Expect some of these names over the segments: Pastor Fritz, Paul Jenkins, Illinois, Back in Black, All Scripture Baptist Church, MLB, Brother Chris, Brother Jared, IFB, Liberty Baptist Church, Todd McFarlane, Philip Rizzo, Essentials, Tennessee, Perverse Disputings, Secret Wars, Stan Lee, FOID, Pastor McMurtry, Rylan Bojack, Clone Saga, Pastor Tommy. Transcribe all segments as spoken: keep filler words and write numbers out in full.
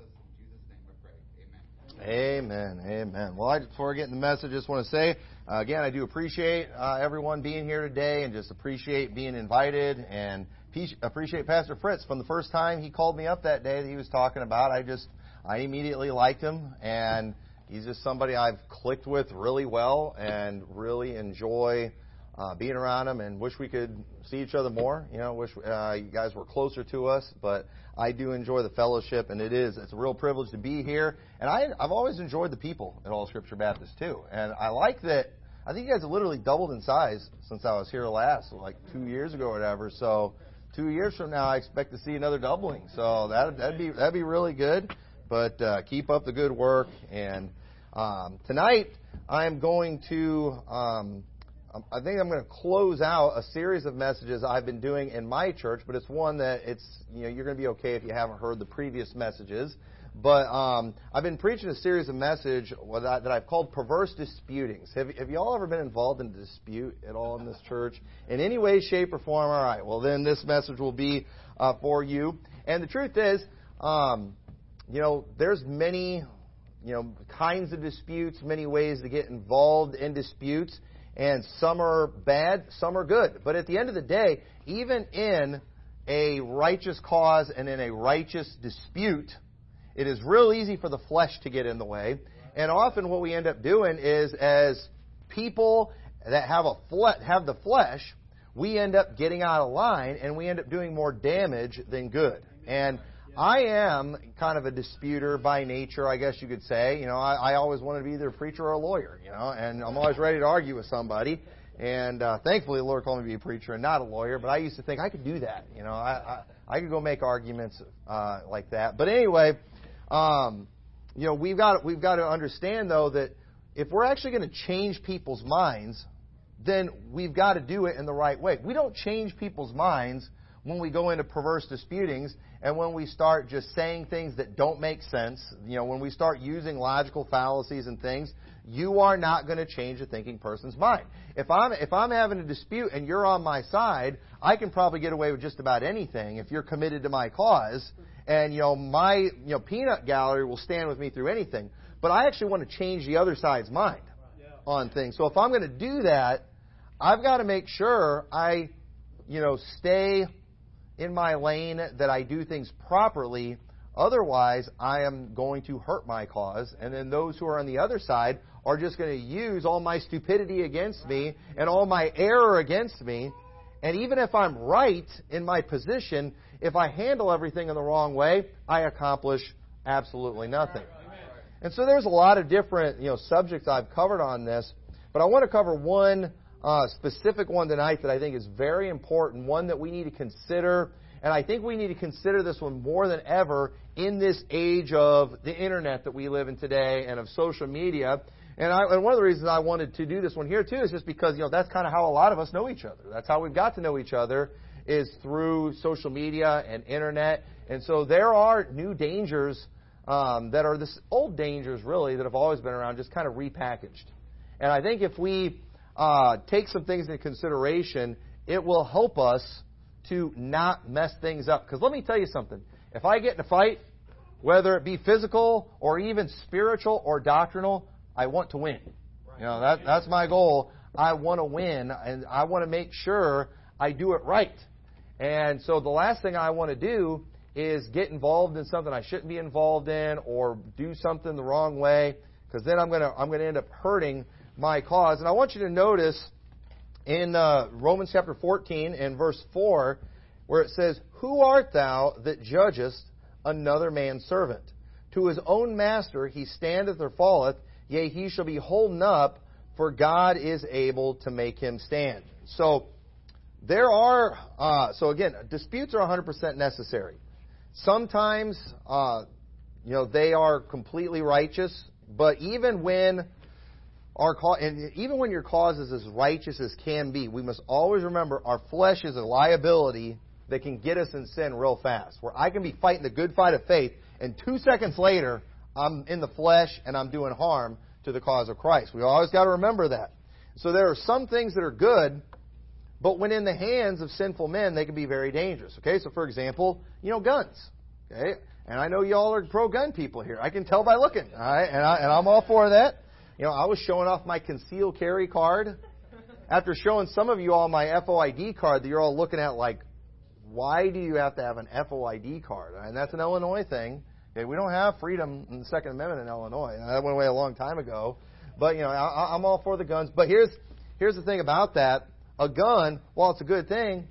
us. In Jesus' name we pray. Amen. Amen. Amen. Well, I, before I get in the message, I just want to say, uh, again, I do appreciate uh, everyone being here today and just appreciate being invited and pe- appreciate Pastor Fritz. From the first time he called me up that day that he was talking about, I just, I immediately liked him, and he's just somebody I've clicked with really well and really enjoy uh, being around him, and wish we could see each other more. You know, wish uh, you guys were closer to us, but I do enjoy the fellowship, and it is, it's a real privilege to be here. And I, I've always enjoyed the people at All Scripture Baptist too. And I like that, I think you guys have literally doubled in size since I was here last, like two years ago or whatever. So two years from now, I expect to see another doubling. So that, that'd be, that'd be really good. But uh, keep up the good work. And um, tonight I'm going to, um, I think I'm going to close out a series of messages I've been doing in my church. But it's one that it's, you know, you're going to be okay if you haven't heard the previous messages. But um, I've been preaching a series of messages that I've called Perverse Disputings. Have, have you all ever been involved in a dispute at all in this church? In any way, shape, or form? All right. Well, then this message will be uh, for you. And the truth is, um, you know, there's many, you know, kinds of disputes, many ways to get involved in disputes, and some are bad, some are good. But at the end of the day, even in a righteous cause and in a righteous dispute, it is real easy for the flesh to get in the way. And often what we end up doing is, as people that have a fle- have the flesh, we end up getting out of line, and we end up doing more damage than good. And I am kind of a disputer by nature, I guess you could say. You know, I, I always wanted to be either a preacher or a lawyer, you know, and I'm always ready to argue with somebody. And uh, thankfully, the Lord called me to be a preacher and not a lawyer, but I used to think I could do that. You know, I I, I could go make arguments uh, like that. But anyway, um, you know, we've got, we've got to understand, though, that if we're actually going to change people's minds, then we've got to do it in the right way. We don't change people's minds when we go into perverse disputings, and when we start just saying things that don't make sense, you know, when we start using logical fallacies and things, you are not going to change a thinking person's mind. If I'm if I'm having a dispute and you're on my side, I can probably get away with just about anything if you're committed to my cause, and you know my you know peanut gallery will stand with me through anything. But I actually want to change the other side's mind on things. So if I'm going to do that, I've got to make sure I, you know, stay in my lane, that I do things properly. Otherwise, I am going to hurt my cause. And then those who are on the other side are just going to use all my stupidity against me and all my error against me. And even if I'm right in my position, if I handle everything in the wrong way, I accomplish absolutely nothing. And so there's a lot of different, you know, subjects I've covered on this, but I want to cover one Uh, specific one tonight that I think is very important, one that we need to consider. And I think we need to consider this one more than ever in this age of the internet that we live in today and of social media. And, I, and one of the reasons I wanted to do this one here, too, is just because, you know, that's kind of how a lot of us know each other. That's how we've got to know each other, is through social media and internet. And so there are new dangers um, that are this old dangers, really, that have always been around, just kind of repackaged. And I think if we Uh, take some things into consideration, it will help us to not mess things up. Because let me tell you something. If I get in a fight, whether it be physical or even spiritual or doctrinal, I want to win. You know, that, that's my goal. I want to win, and I want to make sure I do it right. And so the last thing I want to do is get involved in something I shouldn't be involved in or do something the wrong way, because then I'm going to I'm going to end up hurting my cause. And I want you to notice in uh, Romans chapter fourteen and verse four, where it says, "Who art thou that judgest another man's servant? To his own master he standeth or falleth, yea, he shall be holden up, for God is able to make him stand." So there are, uh, so again, disputes are one hundred percent necessary. Sometimes, uh, you know, they are completely righteous, but even when Our cause, and even when your cause is as righteous as can be, we must always remember our flesh is a liability that can get us in sin real fast. Where I can be fighting the good fight of faith, and two seconds later, I'm in the flesh and I'm doing harm to the cause of Christ. We always got to remember that. So there are some things that are good, but when in the hands of sinful men, they can be very dangerous. Okay, so for example, you know, guns. Okay, And I know y'all are pro-gun people here. I can tell by looking. All right? And, I, and I'm all for that. You know, I was showing off my concealed carry card. After showing some of you all my F O I D card that you're all looking at like, why do you have to have an F O I D card? And that's an Illinois thing. Okay, we don't have freedom in the Second Amendment in Illinois. And that went away a long time ago. But, you know, I, I'm all for the guns. But here's here's the thing about that. A gun, while it's a good thing,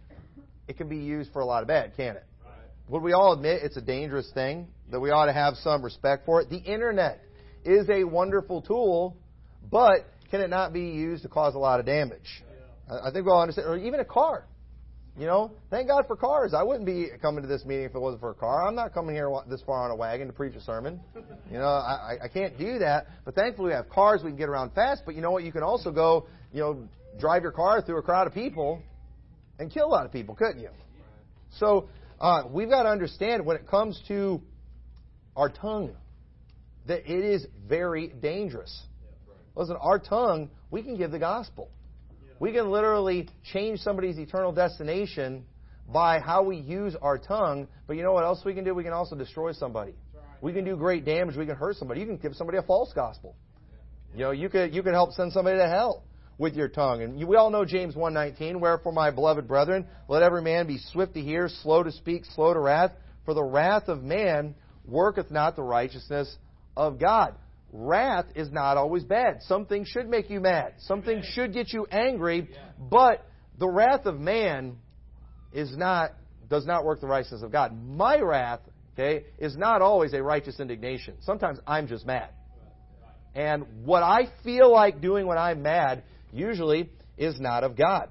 it can be used for a lot of bad, can't it? Right. Would we all admit it's a dangerous thing, that we ought to have some respect for it? The Internet is a wonderful tool, but can it not be used to cause a lot of damage? Yeah. I think we all understand. Or even a car. You know, thank God for cars. I wouldn't be coming to this meeting if it wasn't for a car. I'm not coming here this far on a wagon to preach a sermon. You know, I, I can't do that. But thankfully we have cars. We can get around fast. But you know what? You can also go, you know, drive your car through a crowd of people and kill a lot of people, couldn't you? So uh, we've got to understand when it comes to our tongue that it is very dangerous. Listen, our tongue, we can give the gospel. We can literally change somebody's eternal destination by how we use our tongue. But you know what else we can do? We can also destroy somebody. We can do great damage. We can hurt somebody. You can give somebody a false gospel. You know, you could you could help send somebody to hell with your tongue. And we all know James one nineteen, wherefore, my beloved brethren, let every man be swift to hear, slow to speak, slow to wrath. For the wrath of man worketh not the righteousness of God. Wrath is not always bad. Something should make you mad. Something should get you angry. But the wrath of man is not does not work the righteousness of God. My wrath, okay, is not always a righteous indignation. Sometimes I'm just mad. And what I feel like doing when I'm mad usually is not of God.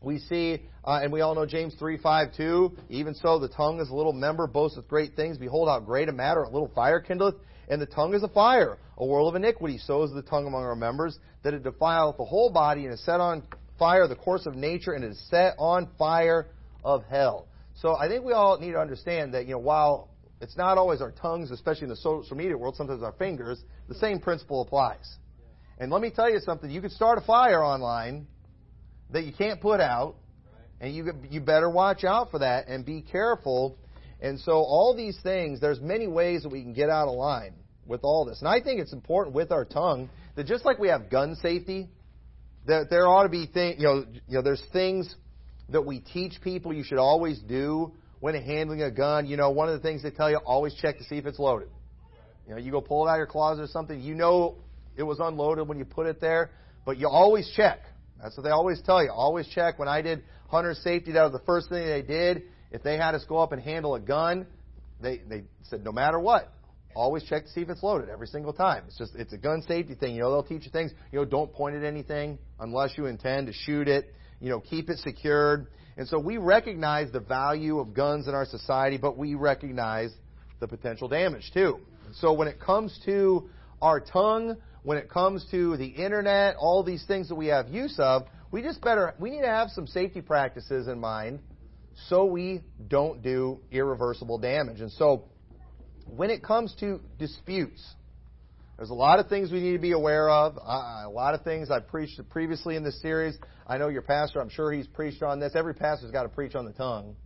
We see, uh, and we all know James three five two, even so the tongue is a little member, boasteth great things. Behold, how great a matter a little fire kindleth. And the tongue is a fire, a world of iniquity. So is the tongue among our members, that it defileth the whole body, and is set on fire the course of nature, and is set on fire of hell. So I think we all need to understand that, you know, while it's not always our tongues, especially in the social media world, sometimes our fingers, the same principle applies. And let me tell you something. You could start a fire online that you can't put out, and you you better watch out for that and be careful. And so all these things, there's many ways that we can get out of line with all this. And I think it's important with our tongue that just like we have gun safety, that there ought to be things, you know, you know, there's things that we teach people you should always do when handling a gun. You know, one of the things they tell you, always check to see if it's loaded. You know, you go pull it out of your closet or something. You know it was unloaded when you put it there, but you always check. That's what they always tell you. Always check. When I did hunter safety, that was the first thing they did. If they had us go up and handle a gun, they, they said, no matter what, always check to see if it's loaded every single time. It's just, it's a gun safety thing. You know, they'll teach you things. You know, don't point at anything unless you intend to shoot it. You know, keep it secured. And so we recognize the value of guns in our society, but we recognize the potential damage too. So when it comes to our tongue, when it comes to the Internet, all these things that we have use of, we just better, we need to have some safety practices in mind, so we don't do irreversible damage. And so when it comes to disputes, there's a lot of things we need to be aware of. Uh, a lot of things I've preached previously in this series. I know your pastor, I'm sure he's preached on this. Every pastor's got to preach on the tongue,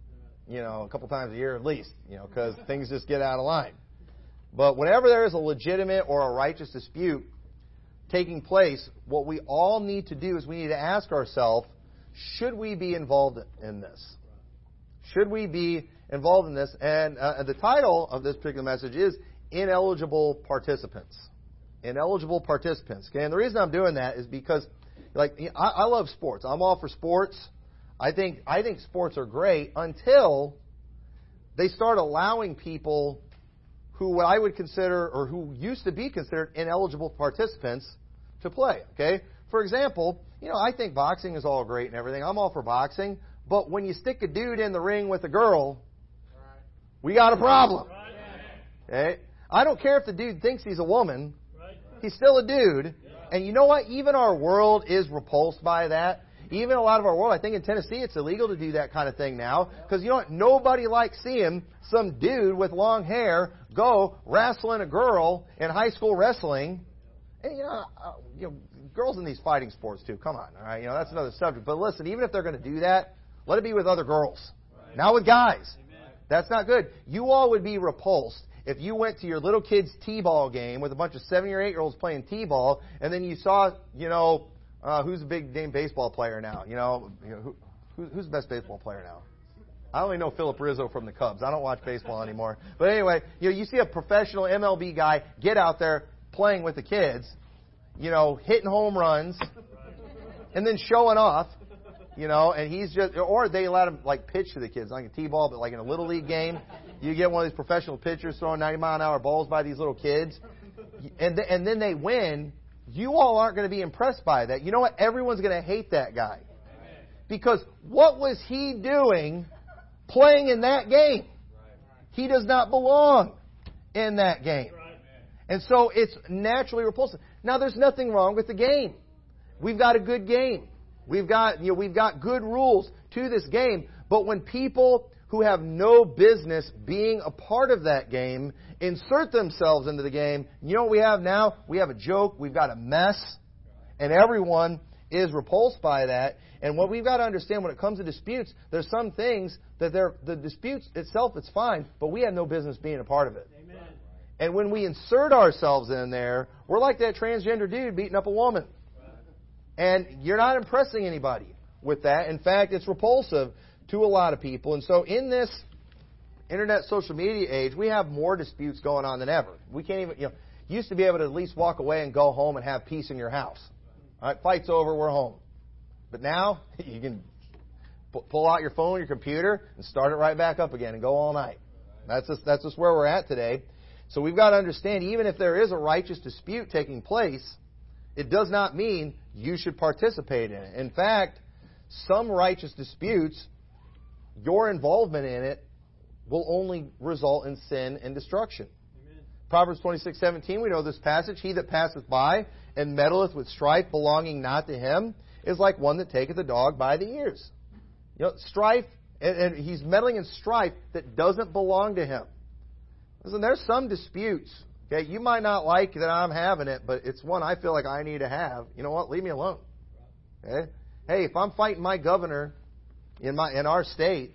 you know, a couple times a year at least, you know, because things just get out of line. But whenever there is a legitimate or a righteous dispute taking place, what we all need to do is we need to ask ourselves, should we be involved in this? Should we be involved in this? And uh, the title of this particular message is Ineligible Participants. Ineligible Participants. Okay? And the reason I'm doing that is because, like, I, I love sports. I'm all for sports. I think I think sports are great until they start allowing people who what I would consider or who used to be considered ineligible participants to play. Okay? For example, you know, I think boxing is all great and everything. I'm all for boxing. But when you stick a dude in the ring with a girl, we got a problem. Okay? I don't care if the dude thinks he's a woman. He's still a dude. And you know what? Even our world is repulsed by that. Even a lot of our world, I think in Tennessee, it's illegal to do that kind of thing now. Because you know what? Nobody likes seeing some dude with long hair go wrestling a girl in high school wrestling. And, you know, you know, girls in these fighting sports, too. Come on. All right? You know, that's another subject. But listen, even if they're going to do that, let it be with other girls, right. Not with guys. Amen. That's not good. You all would be repulsed if you went to your little kid's T-ball game with a bunch of seven or eight-year-olds playing T-ball, and then you saw, you know, uh, who's a big-name baseball player now? You know, you know who, who's the best baseball player now? I only know Philip Rizzo from the Cubs. I don't watch baseball anymore. But anyway, you know, you see a professional M L B guy get out there playing with the kids, you know, hitting home runs, and then showing off, you know, and he's just, or they let him like pitch to the kids, like a T-ball, but like in a little league game, you get one of these professional pitchers throwing ninety mile an hour balls by these little kids, and th- and then they win. You all aren't going to be impressed by that. You know what? Everyone's going to hate that guy. Amen. Because what was he doing playing in that game? He does not belong in that game. And so it's naturally repulsive. Now, there's nothing wrong with the game. We've got a good game. We've got, you know, we've got good rules to this game. But when people who have no business being a part of that game insert themselves into the game, you know what we have now? We have a joke. We've got a mess. And everyone is repulsed by that. And what we've got to understand when it comes to disputes, there's some things that they're, the disputes itself, it's fine, but we have no business being a part of it. Amen. And when we insert ourselves in there, we're like that transgender dude beating up a woman. And you're not impressing anybody with that. In fact, it's repulsive to a lot of people. And so in this internet social media age, we have more disputes going on than ever. We can't even, you know, used to be able to at least walk away and go home and have peace in your house. All right, fight's over, we're home. But now you can pull out your phone, your computer, and start it right back up again and go all night. That's just, that's just where we're at today. So we've got to understand, even if there is a righteous dispute taking place, it does not mean you should participate in it. In fact, some righteous disputes, your involvement in it will only result in sin and destruction. Amen. Proverbs twenty-six seventeen, we know this passage. He that passeth by and meddleth with strife belonging not to him is like one that taketh a dog by the ears. You know, strife, and, and he's meddling in strife that doesn't belong to him. Listen, there's some disputes. Okay, you might not like that I'm having it, but it's one I feel like I need to have. You know what? Leave me alone. Okay? Hey, if I'm fighting my governor in my in our state,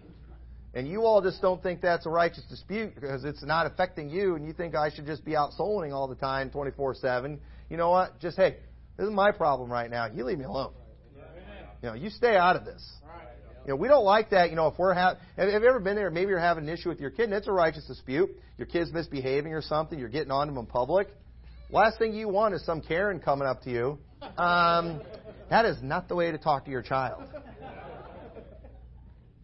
and you all just don't think that's a righteous dispute because it's not affecting you, and you think I should just be out souling all the time, twenty-four seven, you know what? Just, hey, this is my problem right now. You leave me alone. You know, you stay out of this. You know, we don't like that. You know, if we're ha- have, have you ever been there? Maybe you're having an issue with your kid, and it's a righteous dispute. Your kid's misbehaving or something. You're getting on them in public. Last thing you want is some Karen coming up to you. Um, that is not the way to talk to your child.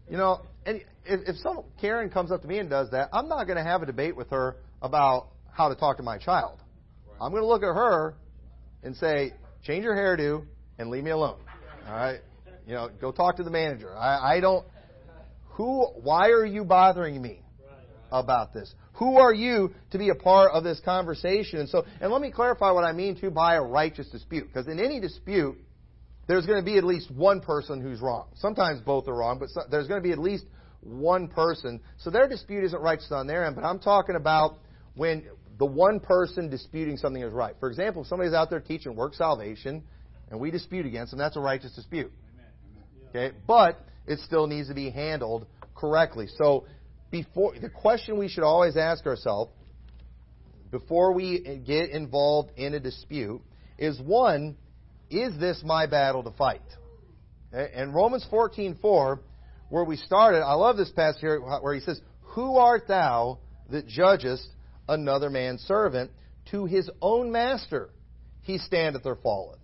You know, and if, if some Karen comes up to me and does that, I'm not going to have a debate with her about how to talk to my child. I'm going to look at her and say, change your hairdo and leave me alone. All right. You know, go talk to the manager. I, I don't, who, why are you bothering me about this? Who are you to be a part of this conversation? And so, and let me clarify what I mean too by a righteous dispute. Because in any dispute, there's going to be at least one person who's wrong. Sometimes both are wrong, but so, there's going to be at least one person. So their dispute isn't righteous on their end, but I'm talking about when the one person disputing something is right. For example, if somebody's out there teaching work salvation and we dispute against them, that's a righteous dispute. Okay, but it still needs to be handled correctly. So before the question we should always ask ourselves before we get involved in a dispute is, one, is this my battle to fight? Okay, and Romans fourteen four, where we started, I love this passage here where he says, who art thou that judgest another man's servant? To his own master he standeth or falleth.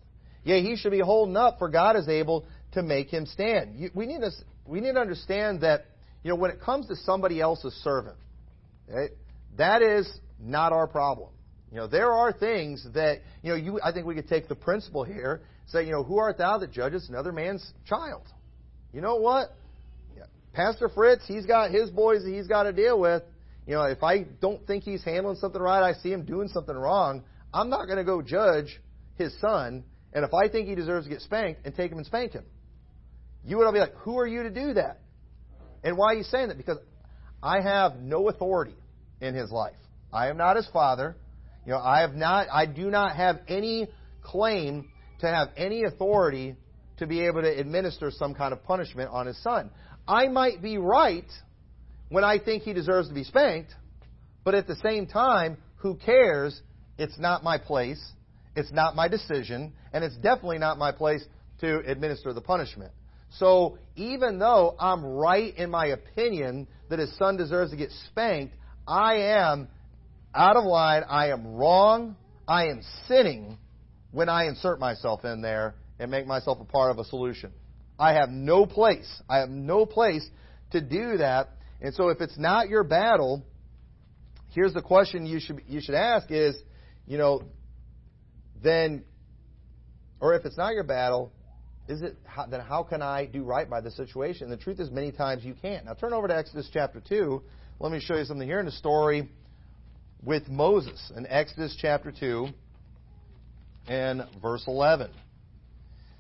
Yea, he should be holding up, for God is able to make him stand. You, we need to we need to understand that, you know, when it comes to somebody else's servant, okay, that is not our problem. You know, there are things that, you know, you I think we could take the principle here, say, you know, who art thou that judgest another man's child? You know what? Yeah. Pastor Fritz, he's got his boys that he's got to deal with. You know, if I don't think he's handling something right, I see him doing something wrong, I'm not going to go judge his son. And if I think he deserves to get spanked, and take him and spank him. You would all be like, who are you to do that? And why are you saying that? Because I have no authority in his life. I am not his father. You know, I have not. I do not have any claim to have any authority to be able to administer some kind of punishment on his son. I might be right when I think he deserves to be spanked. But at the same time, who cares? It's not my place. It's not my decision. And it's definitely not my place to administer the punishment. So even though I'm right in my opinion that his son deserves to get spanked, I am out of line. I am wrong. I am sinning when I insert myself in there and make myself a part of a solution. I have no place. I have no place to do that. And so if it's not your battle, here's the question you should you should ask is, you know, then, or if it's not your battle, is it how, then how can I do right by the situation? And the truth is many times you can't. Now turn over to Exodus chapter two. Let me show you something here in the story with Moses in Exodus chapter two and verse eleven.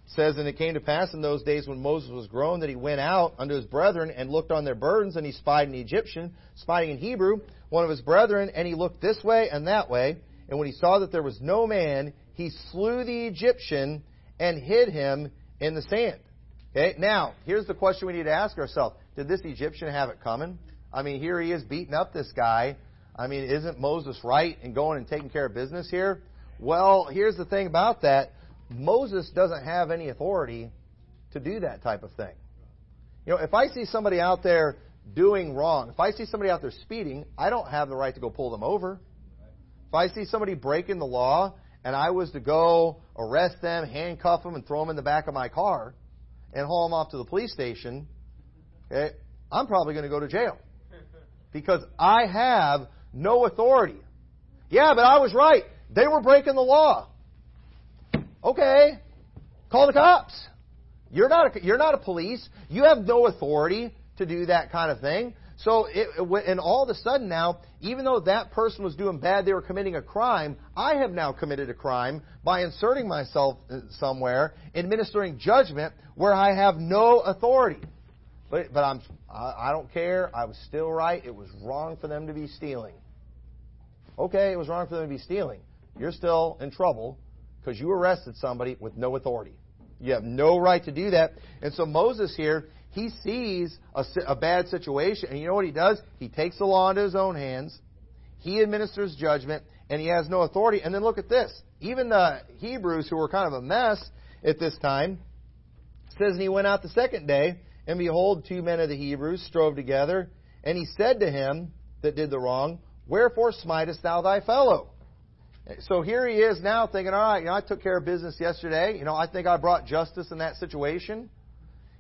It says, and it came to pass in those days when Moses was grown that he went out unto his brethren and looked on their burdens, and he spied an Egyptian, spying an Hebrew, one of his brethren, and he looked this way and that way. And when he saw that there was no man, he slew the Egyptian and hid him in the sand. Okay. Now, here's the question we need to ask ourselves. Did this Egyptian have it coming? I mean, here he is beating up this guy. I mean, isn't Moses right in going and taking care of business here? Well, here's the thing about that. Moses doesn't have any authority to do that type of thing. You know, if I see somebody out there doing wrong, if I see somebody out there speeding, I don't have the right to go pull them over. If I see somebody breaking the law, and I was to go arrest them, handcuff them, and throw them in the back of my car and haul them off to the police station, okay, I'm probably going to go to jail because I have no authority. Yeah, but I was right. They were breaking the law. Okay, call the cops. You're not a, you're not a police. You have no authority to do that kind of thing. So, it, and all of a sudden now, even though that person was doing bad, they were committing a crime, I have now committed a crime by inserting myself somewhere, administering judgment where I have no authority. But, but I'm, I, I don't care. I was still right. It was wrong for them to be stealing. Okay, it was wrong for them to be stealing. You're still in trouble because you arrested somebody with no authority. You have no right to do that. And so Moses here, he sees a, a bad situation, and you know what he does? He takes the law into his own hands, he administers judgment, and he has no authority. And then look at this. Even the Hebrews, who were kind of a mess at this time, says, and he went out the second day, and behold, two men of the Hebrews strove together, and he said to him that did the wrong, wherefore smitest thou thy fellow? So here he is now thinking, all right, you know, I took care of business yesterday. You know, I think I brought justice in that situation.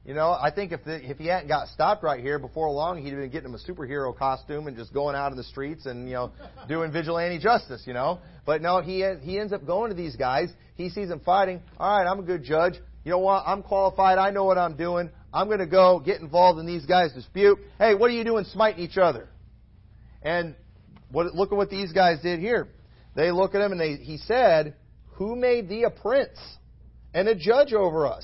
You know, I think if the, if he hadn't got stopped right here, before long he'd have been getting him a superhero costume and just going out in the streets and, you know, doing vigilante justice, you know. But no, he he ends up going to these guys. He sees them fighting. All right, I'm a good judge. You know what? I'm qualified. I know what I'm doing. I'm going to go get involved in these guys' dispute. Hey, what are you doing smiting each other? And what, look at what these guys did here. They look at him and they, he said, who made thee a prince and a judge over us?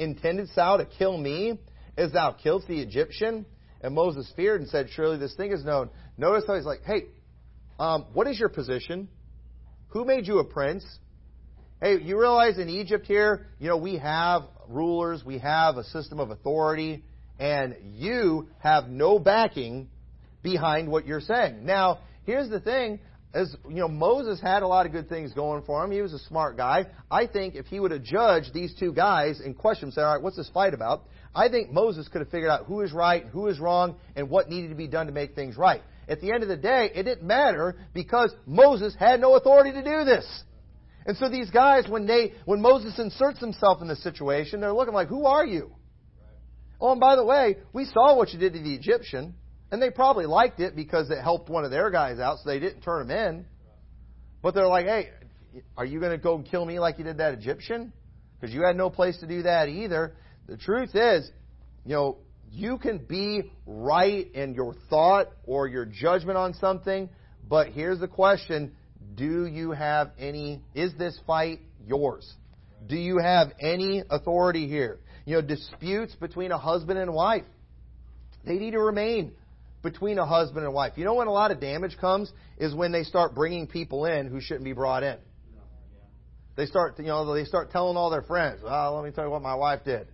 Intendest thou to kill me as thou killest the Egyptian? And Moses feared and said, surely this thing is known. Notice how he's like, hey, um, what is your position? Who made you a prince? Hey, you realize in Egypt here, you know, we have rulers, we have a system of authority, and you have no backing behind what you're saying. Now, here's the thing. As you know, Moses had a lot of good things going for him. He was a smart guy. I think if he would have judged these two guys and questioned them, said, all right, what's this fight about? I think Moses could have figured out who is right, who is wrong, and what needed to be done to make things right. At the end of the day, it didn't matter because Moses had no authority to do this. And so these guys, when they, when Moses inserts himself in this situation, they're looking like, who are you? Oh, and by the way, we saw what you did to the Egyptian. And they probably liked it because it helped one of their guys out, so they didn't turn him in. But they're like, hey, are you going to go kill me like you did that Egyptian? Because you had no place to do that either. The truth is, you know, you can be right in your thought or your judgment on something, but here's the question, do you have any, is this fight yours? Do you have any authority here? You know, disputes between a husband and wife, they need to remain between a husband and wife. You know when a lot of damage comes is when they start bringing people in who shouldn't be brought in. They start, you know, they start telling all their friends, oh, let me tell you what my wife did.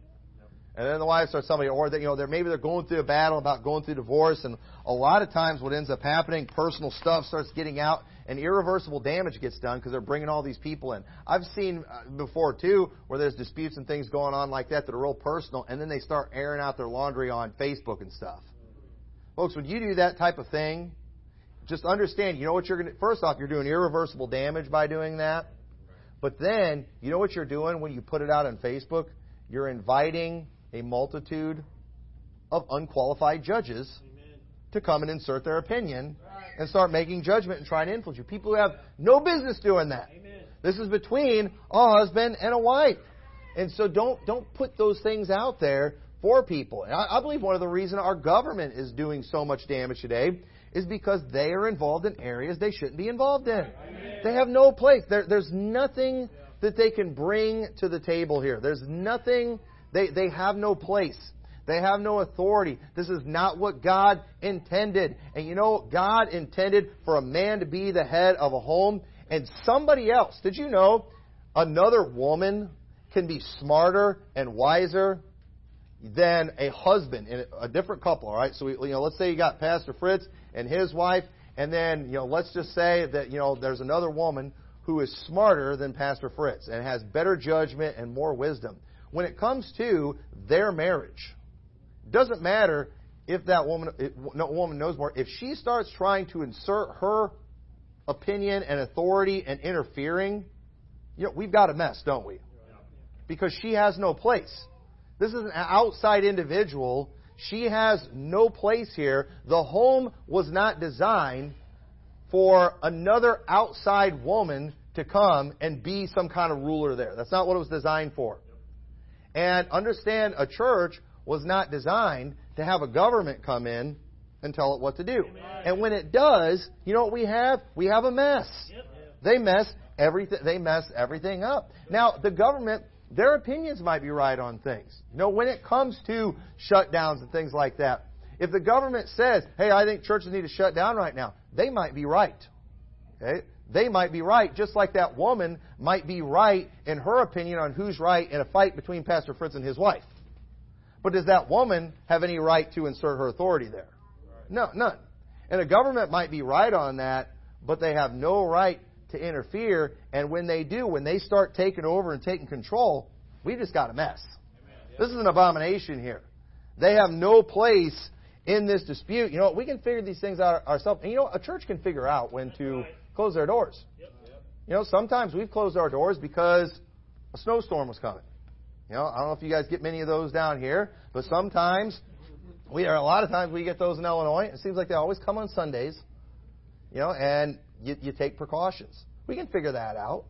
And then the wife starts telling me, or that, you know, they're, maybe they're going through a battle about going through divorce. And a lot of times what ends up happening, personal stuff starts getting out and irreversible damage gets done because they're bringing all these people in. I've seen before, too, where there's disputes and things going on like that that are real personal. And then they start airing out their laundry on Facebook and stuff. Folks, when you do that type of thing, just understand, you know what you're going to... First off, you're doing irreversible damage by doing that. But then, you know what you're doing when you put it out on Facebook? You're inviting a multitude of unqualified judges Amen. To come and insert their opinion right. and start making judgment and trying to influence you. People who have no business doing that. Amen. This is between a husband and a wife. And so don't don't put those things out there for people. And I, I believe one of the reasons our government is doing so much damage today is because they are involved in areas they shouldn't be involved in. Amen. They have no place. There, there's nothing that they can bring to the table here. There's nothing... They they have no place. They have no authority. This is not what God intended. And you know, God intended for a man to be the head of a home and somebody else. Did you know another woman can be smarter and wiser than a husband in a different couple, all right? So, you know, let's say you got Pastor Fritz and his wife, and then, you know, let's just say that, you know, there's another woman who is smarter than Pastor Fritz and has better judgment and more wisdom. When it comes to their marriage, it doesn't matter if that woman if no woman knows more. If she starts trying to insert her opinion and authority and interfering, you know, we've got a mess, don't we? Because she has no place. This is an outside individual. She has no place here. The home was not designed for another outside woman to come and be some kind of ruler there. That's not what it was designed for. And understand, a church was not designed to have a government come in and tell it what to do. Amen. And when it does, you know what we have? We have a mess. Yep. They mess everything. They mess everything up. Now, the government, their opinions might be right on things. You know, when it comes to shutdowns and things like that, if the government says, "Hey, I think churches need to shut down right now," they might be right. Okay. They might be right, just like that woman might be right in her opinion on who's right in a fight between Pastor Fritz and his wife. But does that woman have any right to insert her authority there? Right. No, none. And the government might be right on that, but they have no right to interfere. And when they do, when they start taking over and taking control, we've just got a mess. Amen. This is an abomination here. They have no place in this dispute. You know what? We can figure these things out ourselves. And you know, a church can figure out when to... close their doors. Yep, yep. You know, sometimes we've closed our doors because a snowstorm was coming. You know, I don't know if you guys get many of those down here, but sometimes we are. A lot of times we get those in Illinois. It seems like they always come on Sundays. You know, and you, you take precautions. We can figure that out.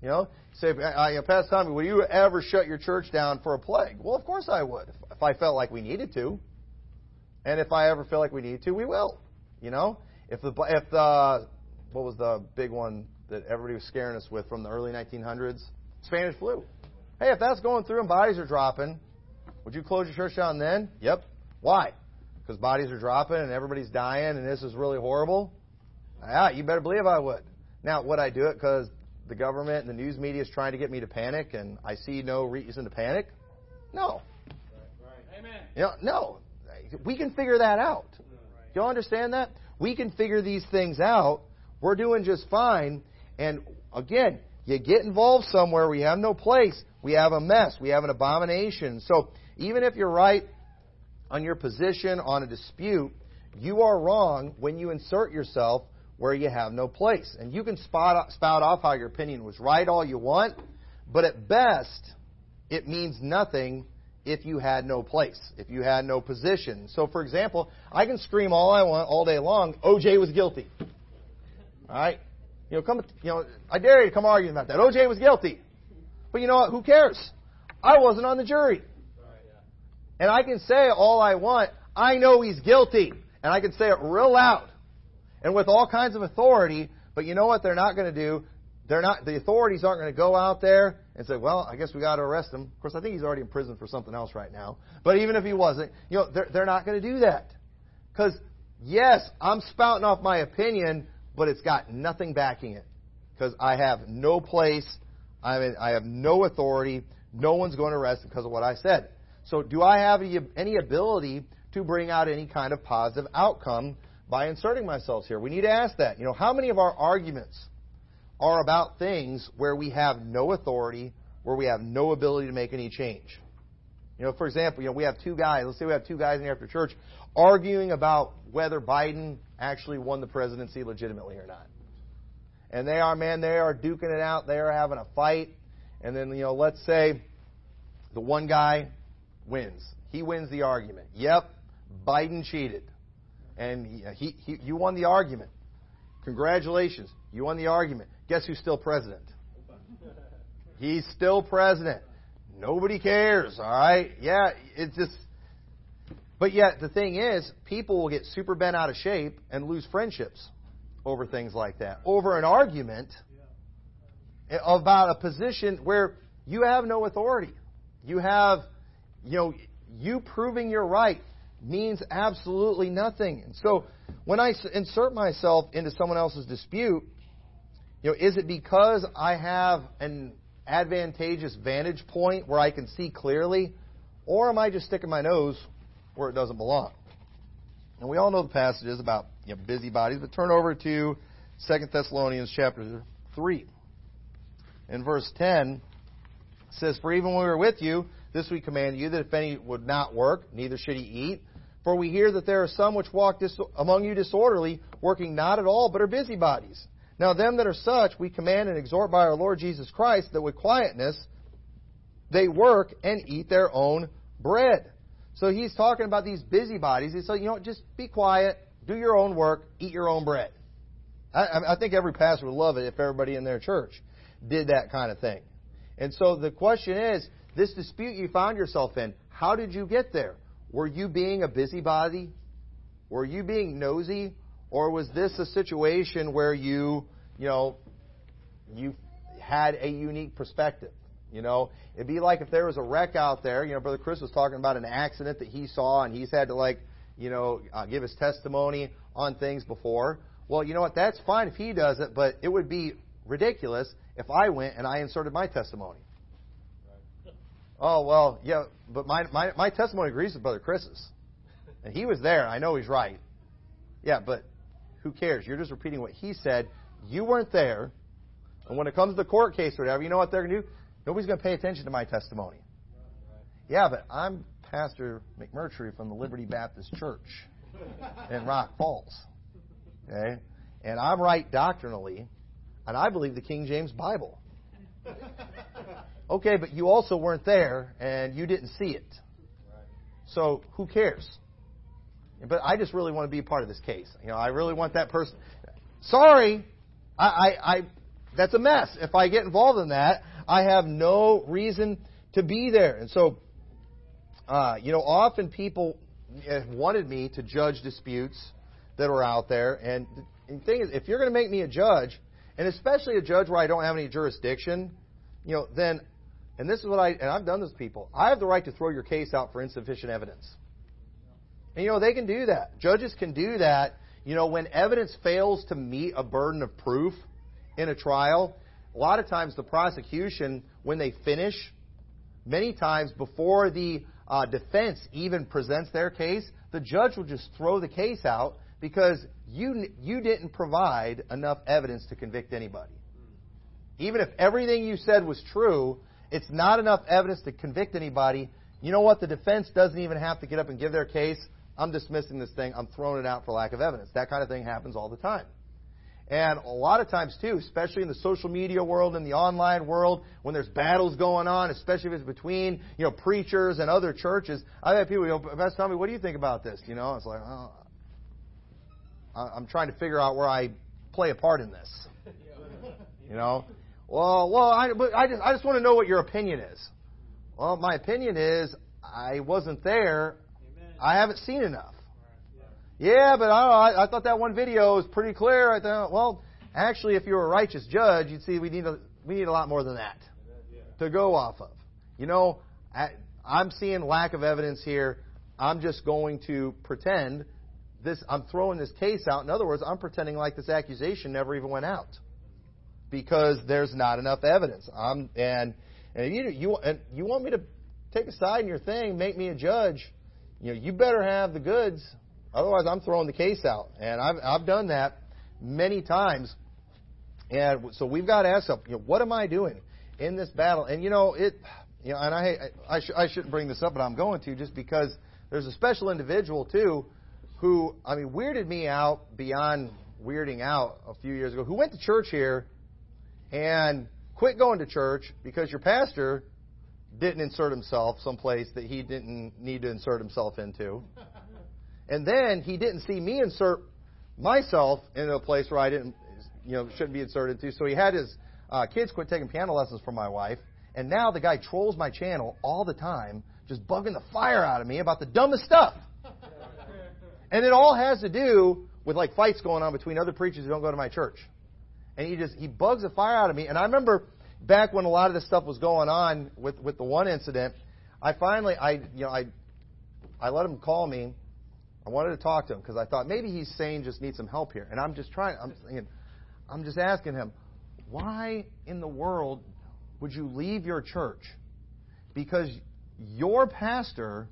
You know, say, uh, Pastor Tommy, will you ever shut your church down for a plague? Well, of course I would, if, if I felt like we needed to, and if I ever feel like we need to, we will. You know, if the if the what was the big one that everybody was scaring us with from the early nineteen hundreds? Spanish flu. Hey, if that's going through and bodies are dropping, would you close your church down then? Yep. Why? Because bodies are dropping and everybody's dying and this is really horrible? Yeah, you better believe I would. Now, would I do it because the government and the news media is trying to get me to panic and I see no reason to panic? No. Right. Amen. You know, no. We can figure that out. Right. Do you understand that? We can figure these things out. We're doing just fine. And again, you get involved somewhere. We have no place. We have a mess. We have an abomination. So even if you're right on your position on a dispute, you are wrong when you insert yourself where you have no place. And you can spot, spout off how your opinion was right all you want, but at best, it means nothing if you had no place, if you had no position. So, for example, I can scream all I want all day long, O J was guilty. All right, you know, come. You know, I dare you to come argue about that. O J was guilty, but you know what? Who cares? I wasn't on the jury, and I can say all I want. I know he's guilty, and I can say it real loud, and with all kinds of authority. But you know what? They're not going to do. They're not. The authorities aren't going to go out there and say, "Well, I guess we got to arrest him." Of course, I think he's already in prison for something else right now. But even if he wasn't, you know, they're, they're not going to do that, because yes, I'm spouting off my opinion. But it's got nothing backing it because I have no place. I mean, I have no authority. No one's going to arrest because of what I said. So do I have any ability to bring out any kind of positive outcome by inserting myself here? We need to ask that. You know, how many of our arguments are about things where we have no authority, where we have no ability to make any change? You know, for example, you know, we have two guys. Let's say we have two guys in here after church arguing about whether Biden actually won the presidency legitimately or not. And they are, man, they are duking it out. They are having a fight. And then, you know, let's say the one guy wins. He wins the argument. Yep, Biden cheated. And he, he, he you won the argument. Congratulations. You won the argument. Guess who's still president? He's still president. Nobody cares, all right? Yeah, it's just... But yet, the thing is, people will get super bent out of shape and lose friendships over things like that, over an argument about a position where you have no authority. You have, you know, you proving you're right means absolutely nothing. And so, when I insert myself into someone else's dispute, you know, is it because I have an advantageous vantage point where I can see clearly, or am I just sticking my nose where it doesn't belong? And we all know the passages about, you know, busybodies, but turn over to Second Thessalonians chapter three. And verse ten says, "For even when we were with you, this we command you, that if any would not work, neither should he eat. For we hear that there are some which walk dis- among you disorderly, working not at all, but are busybodies. Now them that are such we command and exhort by our Lord Jesus Christ, that with quietness they work and eat their own bread." So he's talking about these busybodies. He's saying, you know, just be quiet, do your own work, eat your own bread. I, I think every pastor would love it if everybody in their church did that kind of thing. And so the question is, this dispute you found yourself in, how did you get there? Were you being a busybody? Were you being nosy? Or was this a situation where you, you know, you had a unique perspective? You know, it'd be like if there was a wreck out there. You know, Brother Chris was talking about an accident that he saw, and he's had to, like, you know, uh, give his testimony on things before. Well, you know what? That's fine if he does it, but it would be ridiculous if I went and I inserted my testimony. Right. Oh, well, yeah, but my, my my testimony agrees with Brother Chris's. And he was there. I know he's right. Yeah, but who cares? You're just repeating what he said. You weren't there. And when it comes to the court case or whatever, you know what they're going to do? Nobody's going to pay attention to my testimony. Yeah, but I'm Pastor McMurtry from the Liberty Baptist Church in Rock Falls. Okay? And I'm right doctrinally, and I believe the King James Bible. Okay, but you also weren't there, and you didn't see it. So who cares? But I just really want to be a part of this case. You know, I really want that person. Sorry, I, I, I that's a mess. If I get involved in that, I have no reason to be there. And so, uh, you know, often people wanted me to judge disputes that are out there. And the thing is, if you're going to make me a judge, and especially a judge where I don't have any jurisdiction, you know, then, and this is what I, and I've done this to people, I have the right to throw your case out for insufficient evidence. And, you know, they can do that. Judges can do that. You know, when evidence fails to meet a burden of proof in a trial, a lot of times the prosecution, when they finish, many times before the uh, defense even presents their case, the judge will just throw the case out because you you didn't provide enough evidence to convict anybody. Even if everything you said was true, it's not enough evidence to convict anybody. You know what? The defense doesn't even have to get up and give their case. I'm dismissing this thing. I'm throwing it out for lack of evidence. That kind of thing happens all the time. And a lot of times, too, especially in the social media world and the online world, when there's battles going on, especially if it's between, you know, preachers and other churches, I've had people go, Pastor Tommy, what do you think about this? You know, it's like, oh, I'm trying to figure out where I play a part in this. You know, well, well, I, but I just, I just want to know what your opinion is. Well, my opinion is I wasn't there. Amen. I haven't seen enough. Yeah, but I, I thought that one video was pretty clear. I thought, well, actually, if you were a righteous judge, you'd see we need a, we need a lot more than that to go off of. You know, I, I'm seeing lack of evidence here. I'm just going to pretend this. I'm throwing this case out. In other words, I'm pretending like this accusation never even went out because there's not enough evidence. I'm and and you you and you want me to take a side in your thing, make me a judge. You know, you better have the goods. Otherwise, I'm throwing the case out. And I've I've done that many times. And so we've got to ask ourselves, you know, what am I doing in this battle? And, you know, it, you know, and I I, sh- I shouldn't bring this up, but I'm going to, just because there's a special individual, too, who, I mean, weirded me out beyond weirding out a few years ago, who went to church here and quit going to church because your pastor didn't insert himself someplace that he didn't need to insert himself into. And then he didn't see me insert myself into a place where I didn't, you know, shouldn't be inserted to. So he had his uh, kids quit taking piano lessons from my wife. And now the guy trolls my channel all the time, just bugging the fire out of me about the dumbest stuff. And it all has to do with, like, fights going on between other preachers who don't go to my church. And he just, he bugs the fire out of me. And I remember back when a lot of this stuff was going on with, with the one incident, I finally, I, you know, I, I let him call me. I wanted to talk to him because I thought maybe he's saying just needs some help here. And I'm just trying, I'm thinking, I'm just asking him, why in the world would you leave your church? Because your pastor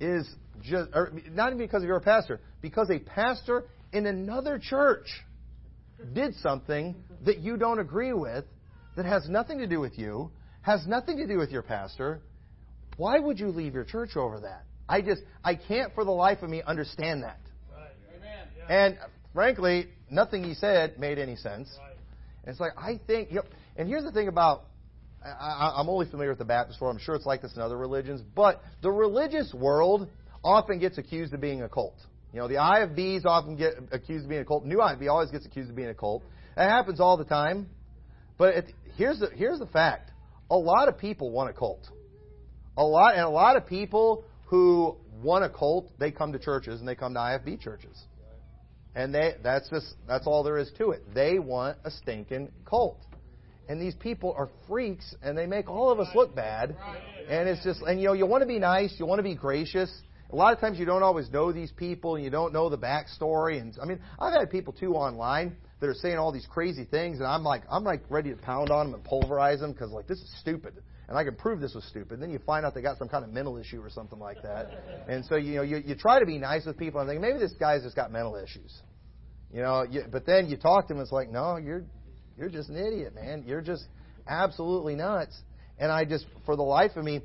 is just, or not even because of your pastor, because a pastor in another church did something that you don't agree with, that has nothing to do with you, has nothing to do with your pastor. Why would you leave your church over that? I just, I can't for the life of me understand that. Right. Amen. Yeah. And frankly, nothing he said made any sense. Right. And it's like, I think, you know, and here's the thing about, I, I'm only familiar with the Baptist world. I'm sure it's like this in other religions, but the religious world often gets accused of being a cult. You know, the I F Bs often get accused of being a cult. New I F B always gets accused of being a cult. That happens all the time. But it, here's the here's the fact: a lot of people want a cult. A lot and a lot of people who want a cult, they come to churches and they come to I F B churches, and they that's just that's all there is to it. They want a stinking cult. And these people are freaks, and they make all of us look bad. And it's just, and you know, you want to be nice, you want to be gracious. A lot of times you don't always know these people, and you don't know the backstory. And I mean, I've had people too online that are saying all these crazy things, and I'm like, I'm like ready to pound on them and pulverize them because like this is stupid, and I can prove this was stupid. And then you find out they got some kind of mental issue or something like that. And so you know, you you try to be nice with people, and think maybe this guy's just got mental issues, you know. You, but then you talk to him, it's like, no, you're. You're just an idiot, man. You're just absolutely nuts. And I just, for the life of me,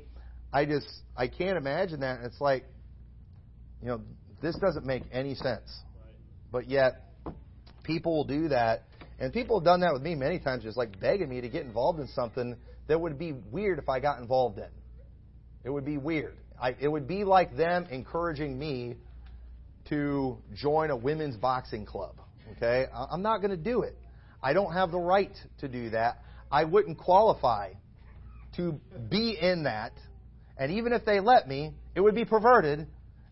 I just, I can't imagine that. And it's like, you know, this doesn't make any sense. But yet, people will do that. And people have done that with me many times, just like begging me to get involved in something that would be weird if I got involved in. It would be weird. I, it would be like them encouraging me to join a women's boxing club. Okay? I'm not going to do it. I don't have the right to do that. I wouldn't qualify to be in that. And even if they let me, it would be perverted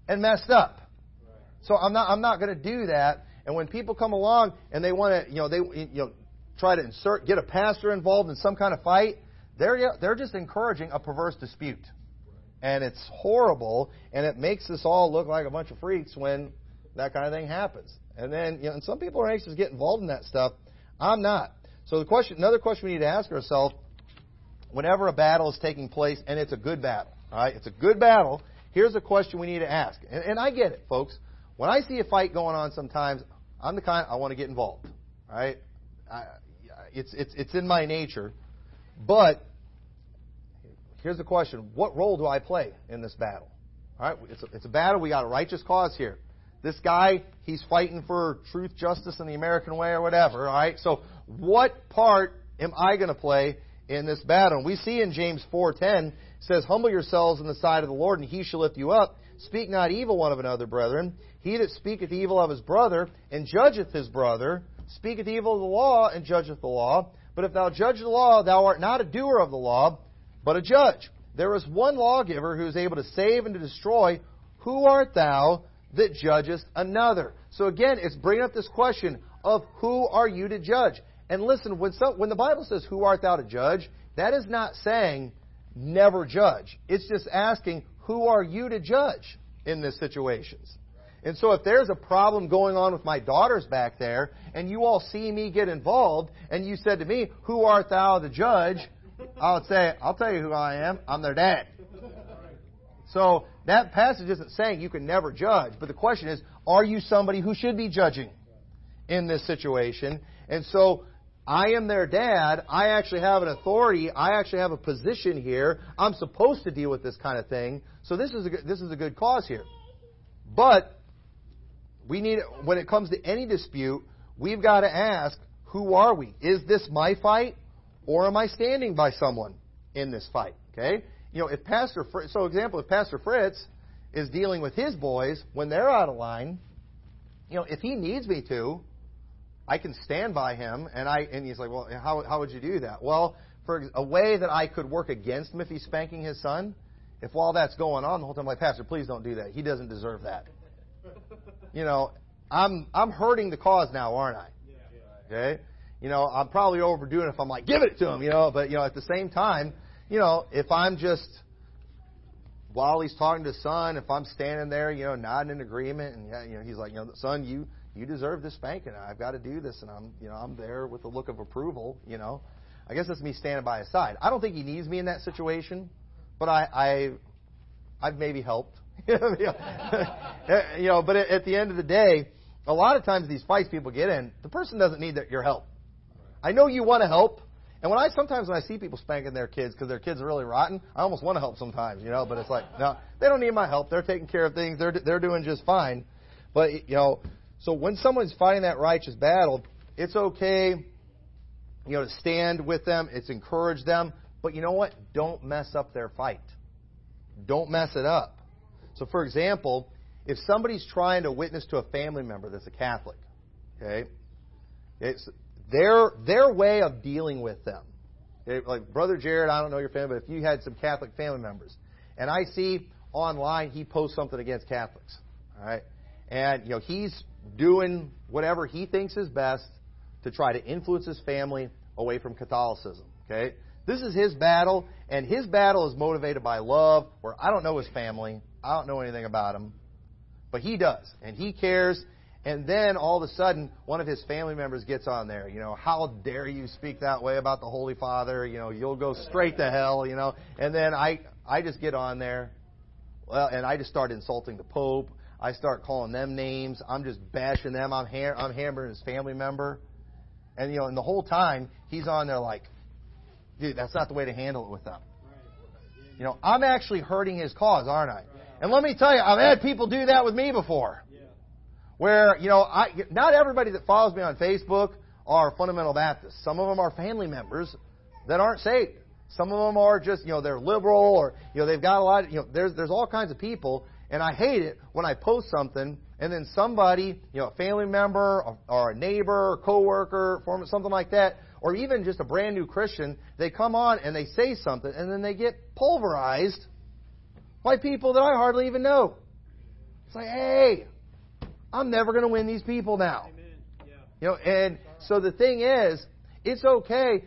and messed up. So I'm not I'm not going to do that. And when people come along and they want to, you know, they you know try to insert get a pastor involved in some kind of fight, they're they're just encouraging a perverse dispute. And it's horrible, and it makes us all look like a bunch of freaks when that kind of thing happens. And then, you know, and some people are anxious to get involved in that stuff. I'm not. So the question, another question we need to ask ourselves, whenever a battle is taking place, and it's a good battle, all right? It's a good battle. Here's a question we need to ask. And, and I get it, folks. When I see a fight going on sometimes, I'm the kind I want to get involved, all right? I, it's, it's, it's in my nature. But here's the question. What role do I play in this battle? All right, it's a, it's a battle. We got a righteous cause here. This guy, he's fighting for truth, justice, and the American way or whatever, all right? So what part am I going to play in this battle? And we see in James four ten, it says, humble yourselves in the sight of the Lord, and he shall lift you up. Speak not evil one of another, brethren. He that speaketh evil of his brother, and judgeth his brother, speaketh evil of the law, and judgeth the law. But if thou judge the law, thou art not a doer of the law, but a judge. There is one lawgiver who is able to save and to destroy. Who art thou that judgest another? So again, it's bringing up this question of who are you to judge? And listen, when some, when the Bible says, who art thou to judge? That is not saying never judge. It's just asking, who are you to judge in this situations? And so if there's a problem going on with my daughters back there, and you all see me get involved, and you said to me, who art thou to judge? I would say, I'll tell you who I am. I'm their dad. So that passage isn't saying you can never judge. But the question is, are you somebody who should be judging in this situation? And so I am their dad. I actually have an authority. I actually have a position here. I'm supposed to deal with this kind of thing. So this is a, this is a good cause here. But we need, when it comes to any dispute, we've got to ask, who are we? Is this my fight, or am I standing by someone in this fight? Okay? You know, if Pastor Fritz, so example, if Pastor Fritz is dealing with his boys when they're out of line, you know, if he needs me to, I can stand by him, and I and he's like, well, how how would you do that? Well, for a way that I could work against him if he's spanking his son, if while that's going on the whole time, I'm like, Pastor, please don't do that. He doesn't deserve that. You know, I'm I'm hurting the cause now, aren't I? Okay, you know, I'm probably overdoing it if I'm like, give it to him, you know. But you know, at the same time, you know, if I'm just, while he's talking to son, if I'm standing there, you know, nodding in agreement, and you know, he's like, you know, son, you you deserve this spanking. I've got to do this, and I'm, you know, I'm there with a look of approval. You know, I guess that's me standing by his side. I don't think he needs me in that situation, but I, I I've maybe helped. You know, but at the end of the day, a lot of times these fights people get in, the person doesn't need your help. I know you want to help, and when I sometimes when I see people spanking their kids because their kids are really rotten, I almost want to help sometimes, you know. But it's like, no, they don't need my help. They're taking care of things. They're they're doing just fine. But you know, so when someone's fighting that righteous battle, it's okay, you know, to stand with them. It's encourage them. But you know what? Don't mess up their fight. Don't mess it up. So, for example, if somebody's trying to witness to a family member that's a Catholic, okay, it's their their way of dealing with them. Okay? Like, Brother Jared, I don't know your family, but if you had some Catholic family members, and I see online he posts something against Catholics, all right, and you know he's doing whatever he thinks is best to try to influence his family away from Catholicism, okay? This is his battle, and his battle is motivated by love, where I don't know his family, I don't know anything about him, but he does, and he cares. And then all of a sudden, one of his family members gets on there. You know, how dare you speak that way about the Holy Father? You know, you'll go straight to hell, you know. And then I, I just get on there, well, and I just start insulting the Pope. I start calling them names. I'm just bashing them. I'm, ha- I'm hammering his family member. And, you know, and the whole time, he's on there like, dude, that's not the way to handle it with them. You know, I'm actually hurting his cause, aren't I? And let me tell you, I've had people do that with me before. Yeah. Where, you know, I not everybody that follows me on Facebook are fundamental Baptists. Some of them are family members that aren't saved. Some of them are just, you know, they're liberal, or, you know, they've got a lot of, you know, there's there's all kinds of people. And I hate it when I post something and then somebody, you know, a family member or, or a neighbor, or coworker, something like that, or even just a brand new Christian, they come on and they say something and then they get pulverized by people that I hardly even know. It's like, hey, I'm never going to win these people now. Amen. Yeah. You know, and so the thing is, it's okay.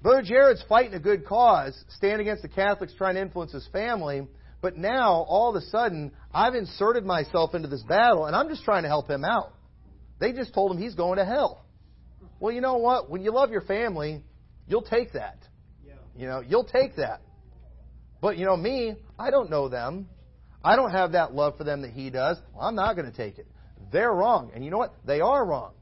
Brother Jared's fighting a good cause, stand against the Catholics trying to influence his family, but now, all of a sudden, I've inserted myself into this battle, and I'm just trying to help him out. They just told him he's going to hell. Well, you know what? When you love your family, you'll take that. Yeah. You know, you'll take that. But, you know, me, I don't know them. I don't have that love for them that he does. Well, I'm not going to take it. They're wrong. And you know what? They are wrong.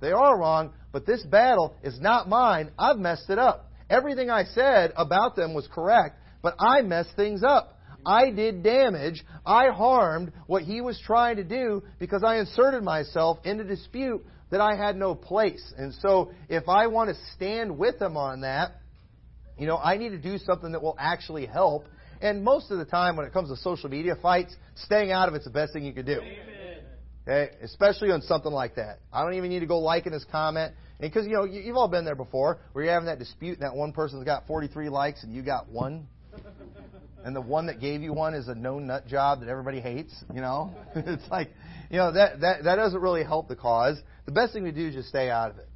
They are wrong, but this battle is not mine. I've messed it up. Everything I said about them was correct, but I messed things up. I did damage. I harmed what he was trying to do because I inserted myself into dispute that I had no place. And so if I want to stand with him on that, you know, I need to do something that will actually help. And most of the time when it comes to social media fights, staying out of it's the best thing you could do. Amen. Okay? Especially on something like that. I don't even need to go liking his comment. And because, you know, you've all been there before where you're having that dispute and that one person's got forty-three likes and you got one. And the one that gave you one is a known nut job that everybody hates, you know. It's like, you know, that, that, that doesn't really help the cause. The best thing to do is just stay out of it.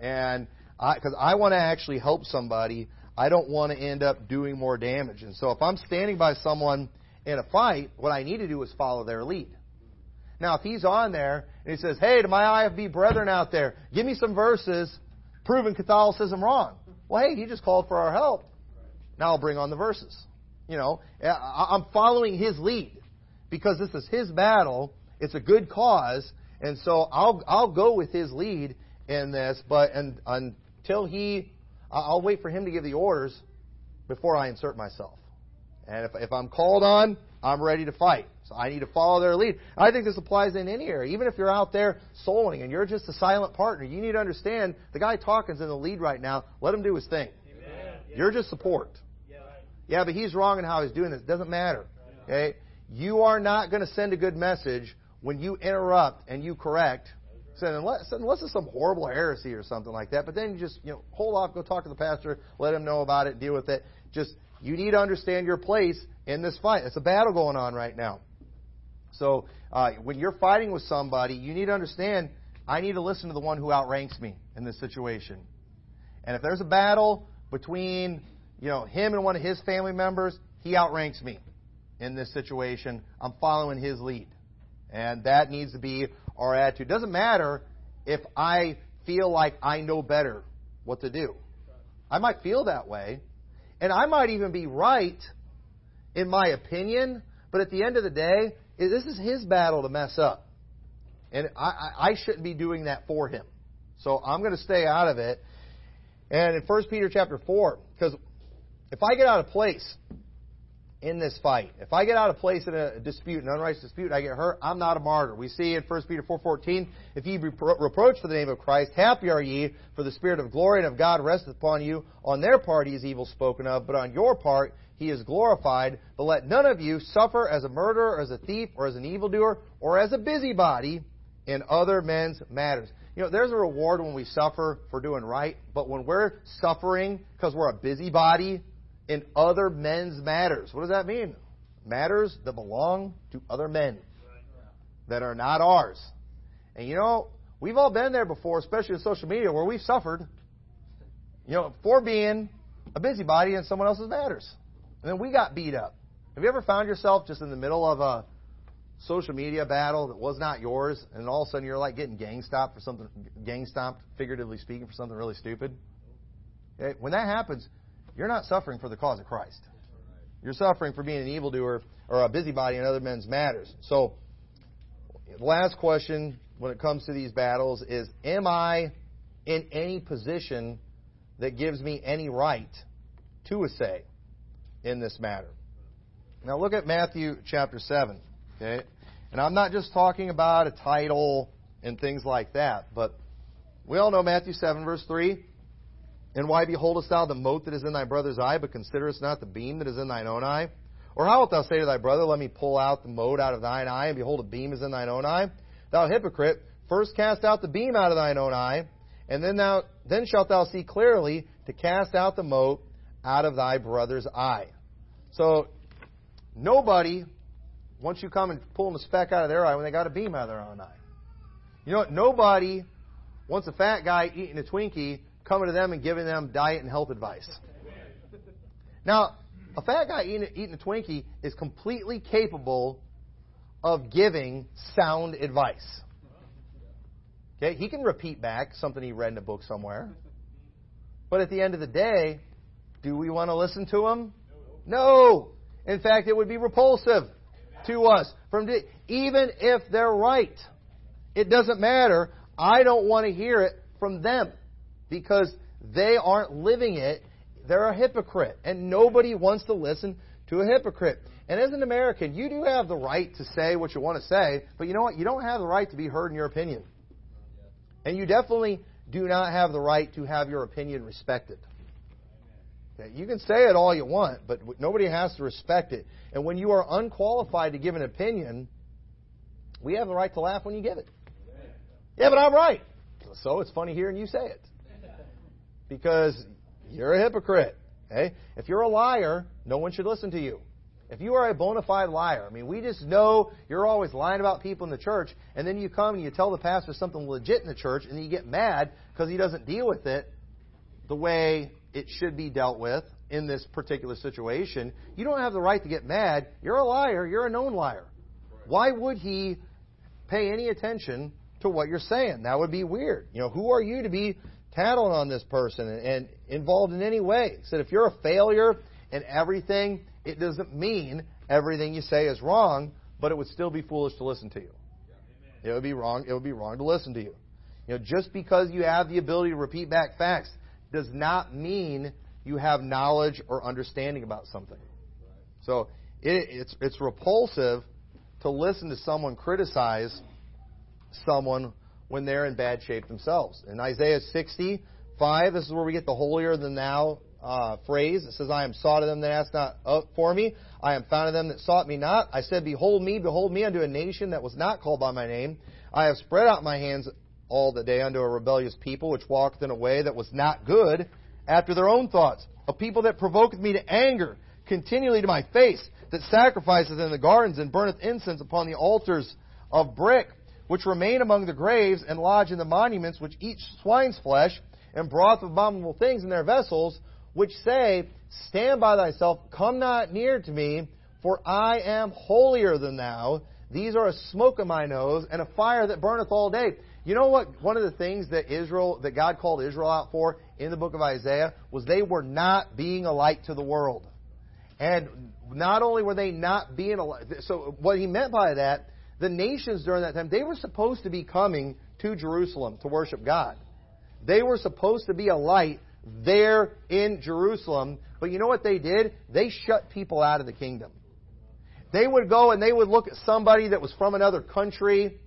And because I, I want to actually help somebody. I don't want to end up doing more damage. And so if I'm standing by someone in a fight, what I need to do is follow their lead. Now, if he's on there and he says, hey, to my I F B brethren out there, give me some verses proving Catholicism wrong. Well, hey, he just called for our help. Now I'll bring on the verses. You know, I'm following his lead because this is his battle. It's a good cause. And so I'll I'll go with his lead in this. But and, until he, I'll wait for him to give the orders before I insert myself. And if, if I'm called on, I'm ready to fight. So I need to follow their lead. I think this applies in any area. Even if you're out there soloing and you're just a silent partner, you need to understand the guy talking's in the lead right now. Let him do his thing. Amen. You're just support. Yeah, right. Yeah, but he's wrong in how he's doing this. It doesn't matter. Okay? You are not going to send a good message when you interrupt and you correct. So unless, unless it's some horrible heresy or something like that, but then you just, you know, hold off, go talk to the pastor, let him know about it, deal with it. Just, you need to understand your place in this fight. It's a battle going on right now. So uh, when you're fighting with somebody, you need to understand, I need to listen to the one who outranks me in this situation. And if there's a battle between, you know, him and one of his family members, he outranks me in this situation. I'm following his lead. And that needs to be our attitude. It doesn't matter if I feel like I know better what to do. I might feel that way, and I might even be right in my opinion, but at the end of the day, this is his battle to mess up. And I, I, I shouldn't be doing that for him. So I'm going to stay out of it. And in First Peter chapter four, because if I get out of place in this fight, if I get out of place in a dispute, an unrighteous dispute, I get hurt, I'm not a martyr. We see in First Peter four fourteen, if ye be reproached for the name of Christ, happy are ye, for the Spirit of glory and of God resteth upon you. On their part he is evil spoken of, but on your part he is glorified. But let none of you suffer as a murderer, or as a thief, or as an evildoer, or as a busybody in other men's matters. You know, there's a reward when we suffer for doing right, but when we're suffering because we're a busybody in other men's matters, what does that mean? Matters that belong to other men that are not ours. And you know, we've all been there before, especially in social media, where we've suffered, you know, for being a busybody in someone else's matters. And then we got beat up. Have you ever found yourself just in the middle of a social media battle that was not yours, and all of a sudden you're like getting gang stomped for something, gang stomped, figuratively speaking, for something really stupid? Okay? When that happens, you're not suffering for the cause of Christ. You're suffering for being an evildoer or a busybody in other men's matters. So, the last question when it comes to these battles is, am I in any position that gives me any right to a say in this matter? Now look at Matthew chapter seven, okay? And I'm not just talking about a title and things like that, but we all know Matthew seven verse three, and why beholdest thou the mote that is in thy brother's eye, but considerest not the beam that is in thine own eye? Or how wilt thou say to thy brother, let me pull out the mote out of thine eye, and behold, a beam is in thine own eye? Thou hypocrite, first cast out the beam out of thine own eye, and then thou then shalt thou see clearly to cast out the mote out of thy brother's eye. So, nobody, once you come and pull a speck out of their eye, when they got a beam out of their own eye. You know what? Nobody wants a fat guy eating a Twinkie coming to them and giving them diet and health advice. Now, a fat guy eating, eating a Twinkie is completely capable of giving sound advice. Okay, he can repeat back something he read in a book somewhere. But at the end of the day, do we want to listen to him? No. In fact, it would be repulsive to us. From de- Even if they're right, it doesn't matter. I don't want to hear it from them because they aren't living it. They're a hypocrite, and nobody wants to listen to a hypocrite. And as an American, you do have the right to say what you want to say, but you know what? You don't have the right to be heard in your opinion. And you definitely do not have the right to have your opinion respected. You can say it all you want, but nobody has to respect it. And when you are unqualified to give an opinion, we have the right to laugh when you give it. Yeah, but I'm right. So it's funny hearing you say it. Because you're a hypocrite. Okay? If you're a liar, no one should listen to you. If you are a bona fide liar, I mean, we just know you're always lying about people in the church, and then you come and you tell the pastor something legit in the church, and then you get mad because he doesn't deal with it the way it should be dealt with in this particular situation. You don't have the right to get mad. You're a liar. You're a known liar. Why would he pay any attention to what you're saying? That would be weird. You know, who are you to be tattled on this person and, and involved in any way. He said, if you're a failure in everything, it doesn't mean everything you say is wrong, but it would still be foolish to listen to you. It would be wrong. It would be wrong to listen to you. You know, just because you have the ability to repeat back facts does not mean you have knowledge or understanding about something. So it, it's it's repulsive to listen to someone criticize someone when they're in bad shape themselves. In Isaiah sixty-five, this is where we get the holier than thou uh, phrase. It says, I am sought of them that asked not for me. I am found of them that sought me not. I said, behold me, behold me unto a nation that was not called by my name. I have spread out my hands all the day unto a rebellious people, which walked in a way that was not good, after their own thoughts, a people that provoketh me to anger continually to my face, that sacrificeth in the gardens and burneth incense upon the altars of brick, which remain among the graves and lodge in the monuments, which eat swine's flesh and broth of abominable things in their vessels, which say, stand by thyself, come not near to me, for I am holier than thou. These are a smoke of my nose and a fire that burneth all day. You know what? One of the things that Israel, that God called Israel out for in the book of Isaiah, was they were not being a light to the world. And not only were they not being a light, so what he meant by that, the nations during that time, they were supposed to be coming to Jerusalem to worship God. They were supposed to be a light there in Jerusalem. But you know what they did? They shut people out of the kingdom. They would go and they would look at somebody that was from another country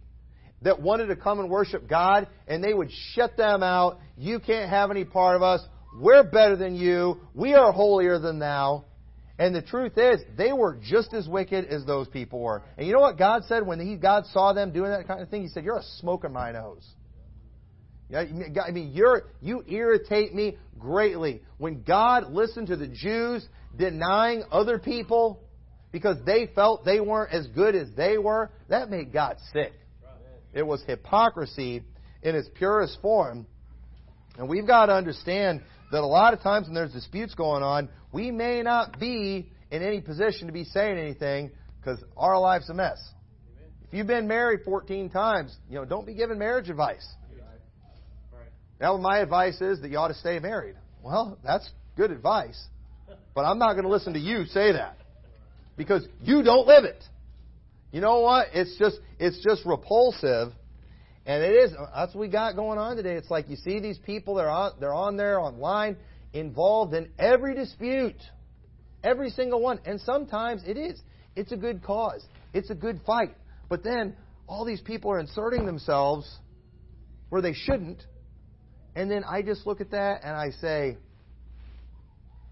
that wanted to come and worship God, and they would shut them out. You can't have any part of us. We're better than you. We are holier than thou. And the truth is, they were just as wicked as those people were. And you know what God said when he, God saw them doing that kind of thing? He said, you're a smoke in my nose. I mean, you're, you irritate me greatly. When God listened to the Jews denying other people because they felt they weren't as good as they were, that made God sick. It was hypocrisy in its purest form. And we've got to understand that a lot of times when there's disputes going on, we may not be in any position to be saying anything because our life's a mess. Amen. If you've been married fourteen times, you know, don't be giving marriage advice. Right. Right. Now, my advice is that you ought to stay married. Well, that's good advice, but I'm not going to listen to you say that because you don't live it. You know what? It's just it's just repulsive, and it is. That's what we got going on today. It's like you see these people that are on, they're on there online, involved in every dispute, every single one. And sometimes it is. It's a good cause. It's a good fight. But then all these people are inserting themselves where they shouldn't, and then I just look at that and I say,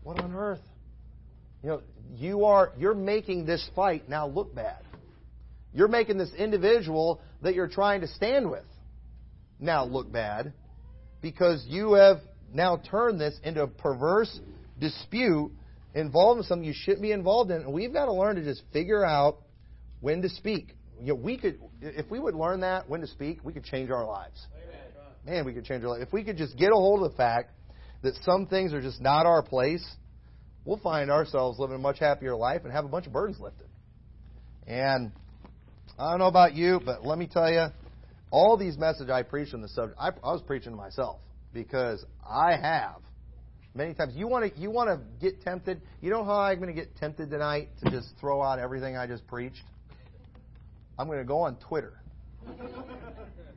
what on earth? You know, you are you're making this fight now look bad. You're making this individual that you're trying to stand with now look bad because you have now turned this into a perverse dispute involving something you shouldn't be involved in. And we've got to learn to just figure out when to speak. You know, we could, if we would learn that, when to speak, we could change our lives. Amen. Man, we could change our lives. If we could just get a hold of the fact that some things are just not our place, we'll find ourselves living a much happier life and have a bunch of burdens lifted. And I don't know about you, but let me tell you, all these messages I preached on the subject, I, I was preaching to myself because I have many times. You want to you want to get tempted. You know how I'm going to get tempted tonight to just throw out everything I just preached? I'm going to go on Twitter.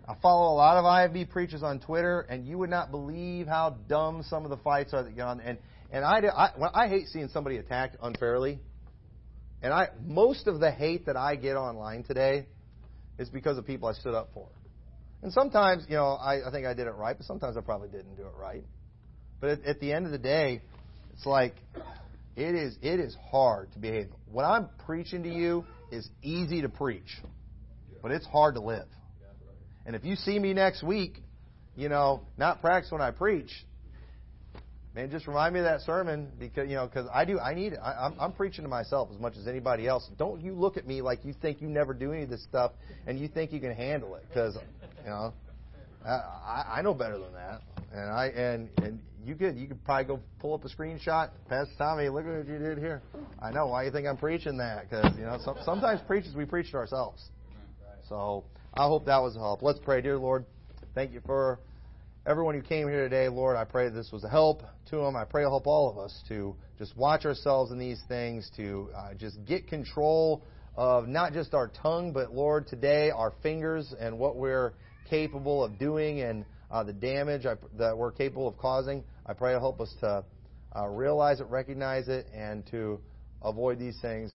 I follow a lot of I F B preachers on Twitter, and you would not believe how dumb some of the fights are that get on. And and I do, I, well, I hate seeing somebody attacked unfairly. And I most of the hate that I get online today is because of people I stood up for. And sometimes, you know, I, I think I did it right, but sometimes I probably didn't do it right. But at, at the end of the day, it's like it is it is hard to behave. What I'm preaching to you is easy to preach, but it's hard to live. And if you see me next week, you know, not practice when I preach, man, just remind me of that sermon because, you know, because I do, I need it. I, I'm, I'm preaching to myself as much as anybody else. Don't you look at me like you think you never do any of this stuff and you think you can handle it because, you know, I, I know better than that. And I and and you could you could probably go pull up a screenshot. Pastor Tommy, look at what you did here. I know. Why do you think I'm preaching that? Because, you know, some, sometimes preachers, we preach to ourselves. So I hope that was a help. Let's pray. Dear Lord, thank you for everyone who came here today, Lord, I pray this was a help to them. I pray it'll help all of us to just watch ourselves in these things, to uh, just get control of not just our tongue, but, Lord, today our fingers and what we're capable of doing and uh, the damage I, that we're capable of causing. I pray it'll help us to uh, realize it, recognize it, and to avoid these things.